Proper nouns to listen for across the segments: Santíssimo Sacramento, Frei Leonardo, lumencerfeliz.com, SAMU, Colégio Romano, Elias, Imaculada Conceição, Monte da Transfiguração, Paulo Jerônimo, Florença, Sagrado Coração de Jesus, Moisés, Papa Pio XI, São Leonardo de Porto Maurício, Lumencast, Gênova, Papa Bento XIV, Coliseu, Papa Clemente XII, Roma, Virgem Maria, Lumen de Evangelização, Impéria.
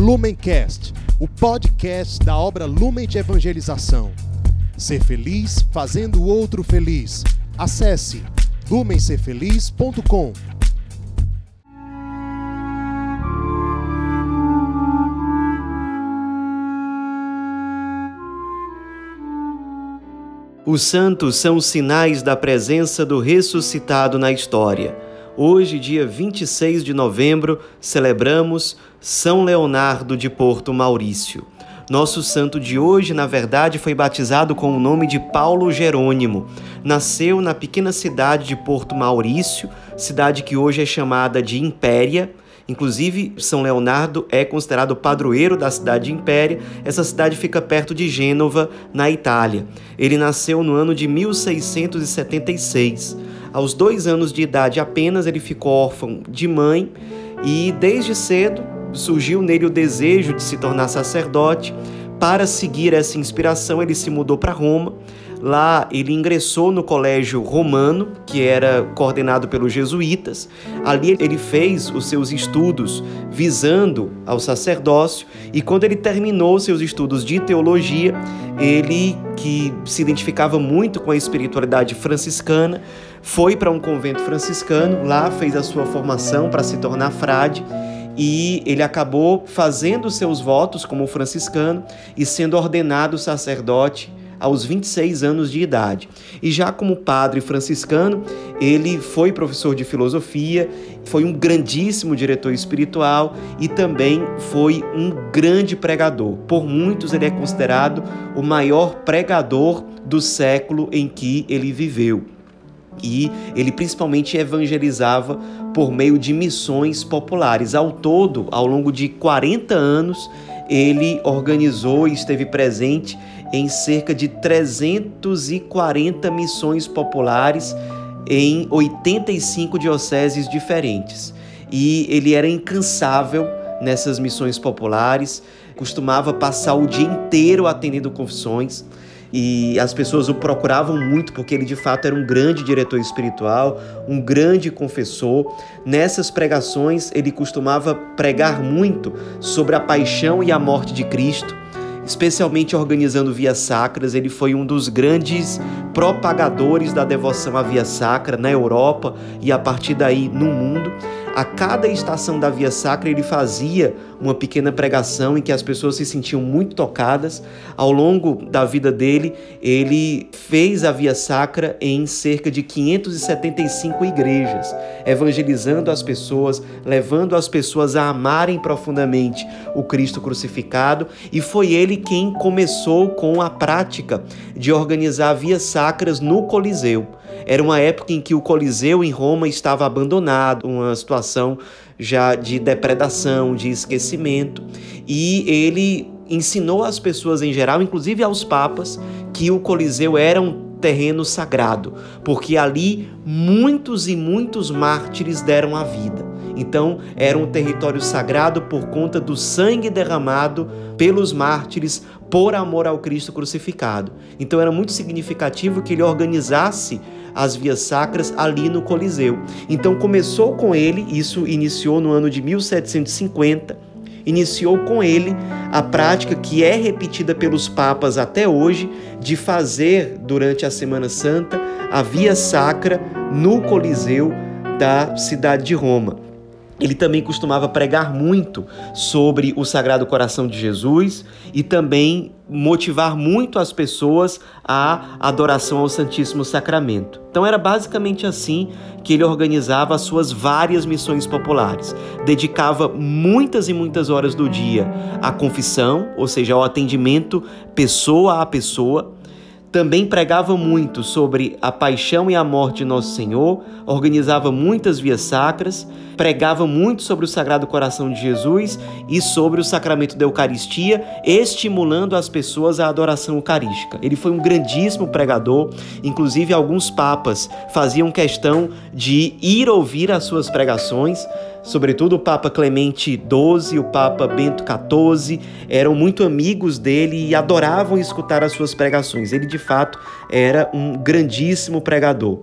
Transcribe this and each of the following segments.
Lumencast, o podcast da obra Lumen de Evangelização. Ser feliz fazendo o outro feliz. Acesse lumencerfeliz.com. Os santos são sinais da presença do ressuscitado na história. Hoje, dia 26 de novembro, celebramos São Leonardo de Porto Maurício. Nosso santo de hoje, na verdade, foi batizado com o nome de Paulo Jerônimo. Nasceu na pequena cidade de Porto Maurício, cidade que hoje é chamada de Impéria. Inclusive, São Leonardo é considerado padroeiro da cidade de Impéria. Essa cidade fica perto de Gênova, na Itália. Ele nasceu no ano de 1676. Aos 2 anos de idade apenas, ele ficou órfão de mãe e, desde cedo, surgiu nele o desejo de se tornar sacerdote. Para seguir essa inspiração, ele se mudou para Roma. Lá ele ingressou no Colégio Romano, que era coordenado pelos jesuítas. Ali ele fez os seus estudos visando ao sacerdócio, e quando ele terminou seus estudos de teologia, ele, que se identificava muito com a espiritualidade franciscana, foi para um convento franciscano. Lá fez a sua formação para se tornar frade. E ele acabou fazendo seus votos como franciscano e sendo ordenado sacerdote aos 26 anos de idade. E já como padre franciscano, ele foi professor de filosofia, foi um grandíssimo diretor espiritual e também foi um grande pregador. Por muitos, ele é considerado o maior pregador do século em que ele viveu. E ele principalmente evangelizava por meio de missões populares. Ao todo, ao longo de 40 anos, ele organizou e esteve presente em cerca de 340 missões populares em 85 dioceses diferentes. E ele era incansável nessas missões populares, costumava passar o dia inteiro atendendo confissões. E as pessoas o procuravam muito porque ele de fato era um grande diretor espiritual, um grande confessor. Nessas pregações ele costumava pregar muito sobre a paixão e a morte de Cristo, especialmente organizando vias sacras. Ele foi um dos grandes propagadores da devoção à via sacra na Europa e a partir daí no mundo. A cada estação da Via Sacra ele fazia uma pequena pregação em que as pessoas se sentiam muito tocadas. Ao longo da vida dele, ele fez a Via Sacra em cerca de 575 igrejas, evangelizando as pessoas, levando as pessoas a amarem profundamente o Cristo crucificado, e foi ele quem começou com a prática de organizar vias sacras no Coliseu. Era uma época em que o Coliseu em Roma estava abandonado, uma situação já de depredação, de esquecimento, e ele ensinou às pessoas em geral, inclusive aos papas, que o Coliseu era um terreno sagrado, porque ali muitos e muitos mártires deram a vida. Então, era um território sagrado por conta do sangue derramado pelos mártires por amor ao Cristo crucificado. Então, era muito significativo que ele organizasse as vias sacras ali no Coliseu. Então, começou com ele, isso iniciou no ano de 1750, iniciou com ele a prática que é repetida pelos papas até hoje, de fazer, durante a Semana Santa, a via sacra no Coliseu da cidade de Roma. Ele também costumava pregar muito sobre o Sagrado Coração de Jesus e também motivar muito as pessoas à adoração ao Santíssimo Sacramento. Então era basicamente assim que ele organizava as suas várias missões populares. Dedicava muitas e muitas horas do dia à confissão, ou seja, ao atendimento pessoa a pessoa. Também pregava muito sobre a paixão e a morte de Nosso Senhor, organizava muitas vias sacras, pregava muito sobre o Sagrado Coração de Jesus e sobre o Sacramento da Eucaristia, estimulando as pessoas à adoração eucarística. Ele foi um grandíssimo pregador, inclusive alguns papas faziam questão de ir ouvir as suas pregações. Sobretudo o Papa Clemente XII, o Papa Bento XIV, eram muito amigos dele e adoravam escutar as suas pregações. Ele, de fato, era um grandíssimo pregador.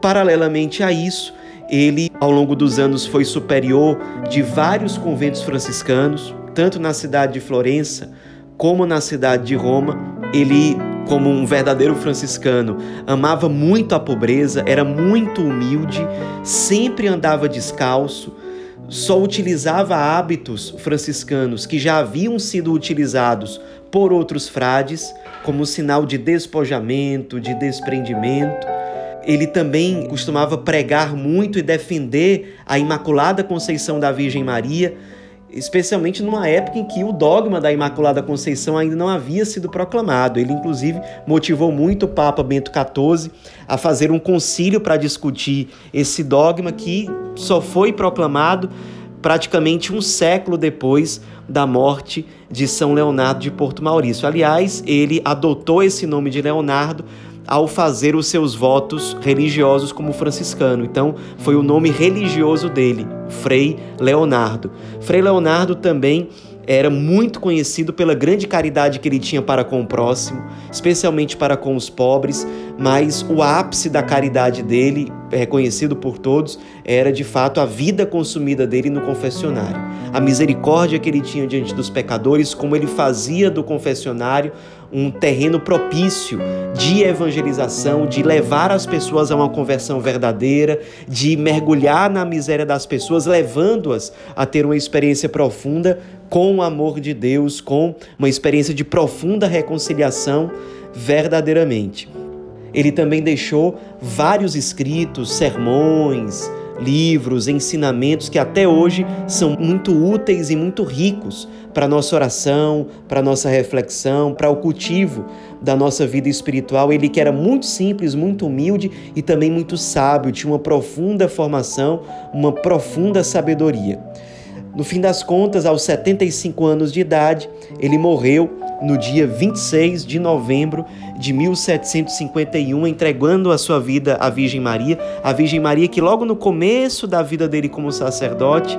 Paralelamente a isso, ele, ao longo dos anos, foi superior de vários conventos franciscanos. tanto na cidade de Florença como na cidade de Roma. Ele, como um verdadeiro franciscano, amava muito a pobreza, era muito humilde, sempre andava descalço, só utilizava hábitos franciscanos que já haviam sido utilizados por outros frades, como sinal de despojamento, de desprendimento. Ele também costumava pregar muito e defender a Imaculada Conceição da Virgem Maria, especialmente numa época em que o dogma da Imaculada Conceição ainda não havia sido proclamado. Ele, inclusive, motivou muito o Papa Bento XIV a fazer um concílio para discutir esse dogma que só foi proclamado praticamente um século depois da morte de São Leonardo de Porto Maurício. Aliás, ele adotou esse nome de Leonardo ao fazer os seus votos religiosos como franciscano. Então, foi o nome religioso dele, Frei Leonardo. Frei Leonardo também era muito conhecido pela grande caridade que ele tinha para com o próximo, especialmente para com os pobres, mas o ápice da caridade dele, reconhecido por todos, era de fato a vida consumida dele no confessionário. A misericórdia que ele tinha diante dos pecadores, como ele fazia do confessionário um terreno propício de evangelização, de levar as pessoas a uma conversão verdadeira, de mergulhar na miséria das pessoas, levando-as a ter uma experiência profunda com o amor de Deus, com uma experiência de profunda reconciliação verdadeiramente. Ele também deixou vários escritos, sermões, livros, ensinamentos que até hoje são muito úteis e muito ricos para a nossa oração, para a nossa reflexão, para o cultivo da nossa vida espiritual. Ele que era muito simples, muito humilde e também muito sábio, tinha uma profunda formação, uma profunda sabedoria. No fim das contas, aos 75 anos de idade, ele morreu no dia 26 de novembro de 1751, entregando a sua vida à Virgem Maria. A Virgem Maria que logo no começo da vida dele como sacerdote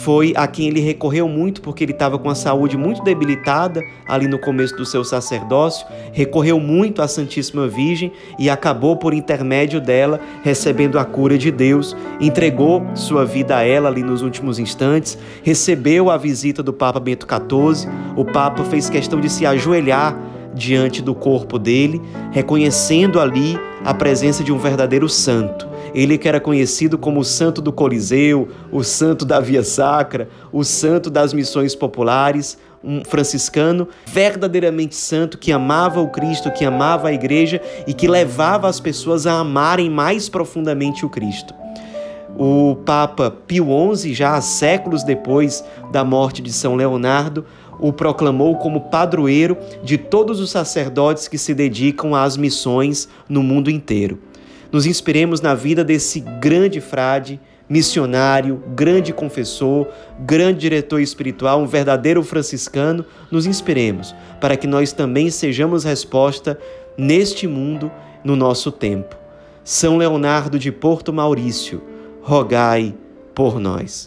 foi a quem ele recorreu muito, porque ele estava com a saúde muito debilitada ali no começo do seu sacerdócio, recorreu muito à Santíssima Virgem e acabou, por intermédio dela, recebendo a cura de Deus, entregou sua vida a ela ali nos últimos instantes, recebeu a visita do Papa Bento XIV, o Papa fez questão de se ajoelhar diante do corpo dele, reconhecendo ali a presença de um verdadeiro santo. Ele que era conhecido como o santo do Coliseu, o santo da Via Sacra, o santo das missões populares, um franciscano verdadeiramente santo que amava o Cristo, que amava a Igreja e que levava as pessoas a amarem mais profundamente o Cristo. O Papa Pio XI, já há séculos depois da morte de São Leonardo, o proclamou como padroeiro de todos os sacerdotes que se dedicam às missões no mundo inteiro. Nos inspiremos na vida desse grande frade, missionário, grande confessor, grande diretor espiritual, um verdadeiro franciscano. Nos inspiremos para que nós também sejamos resposta neste mundo, no nosso tempo. São Leonardo de Porto Maurício, rogai por nós.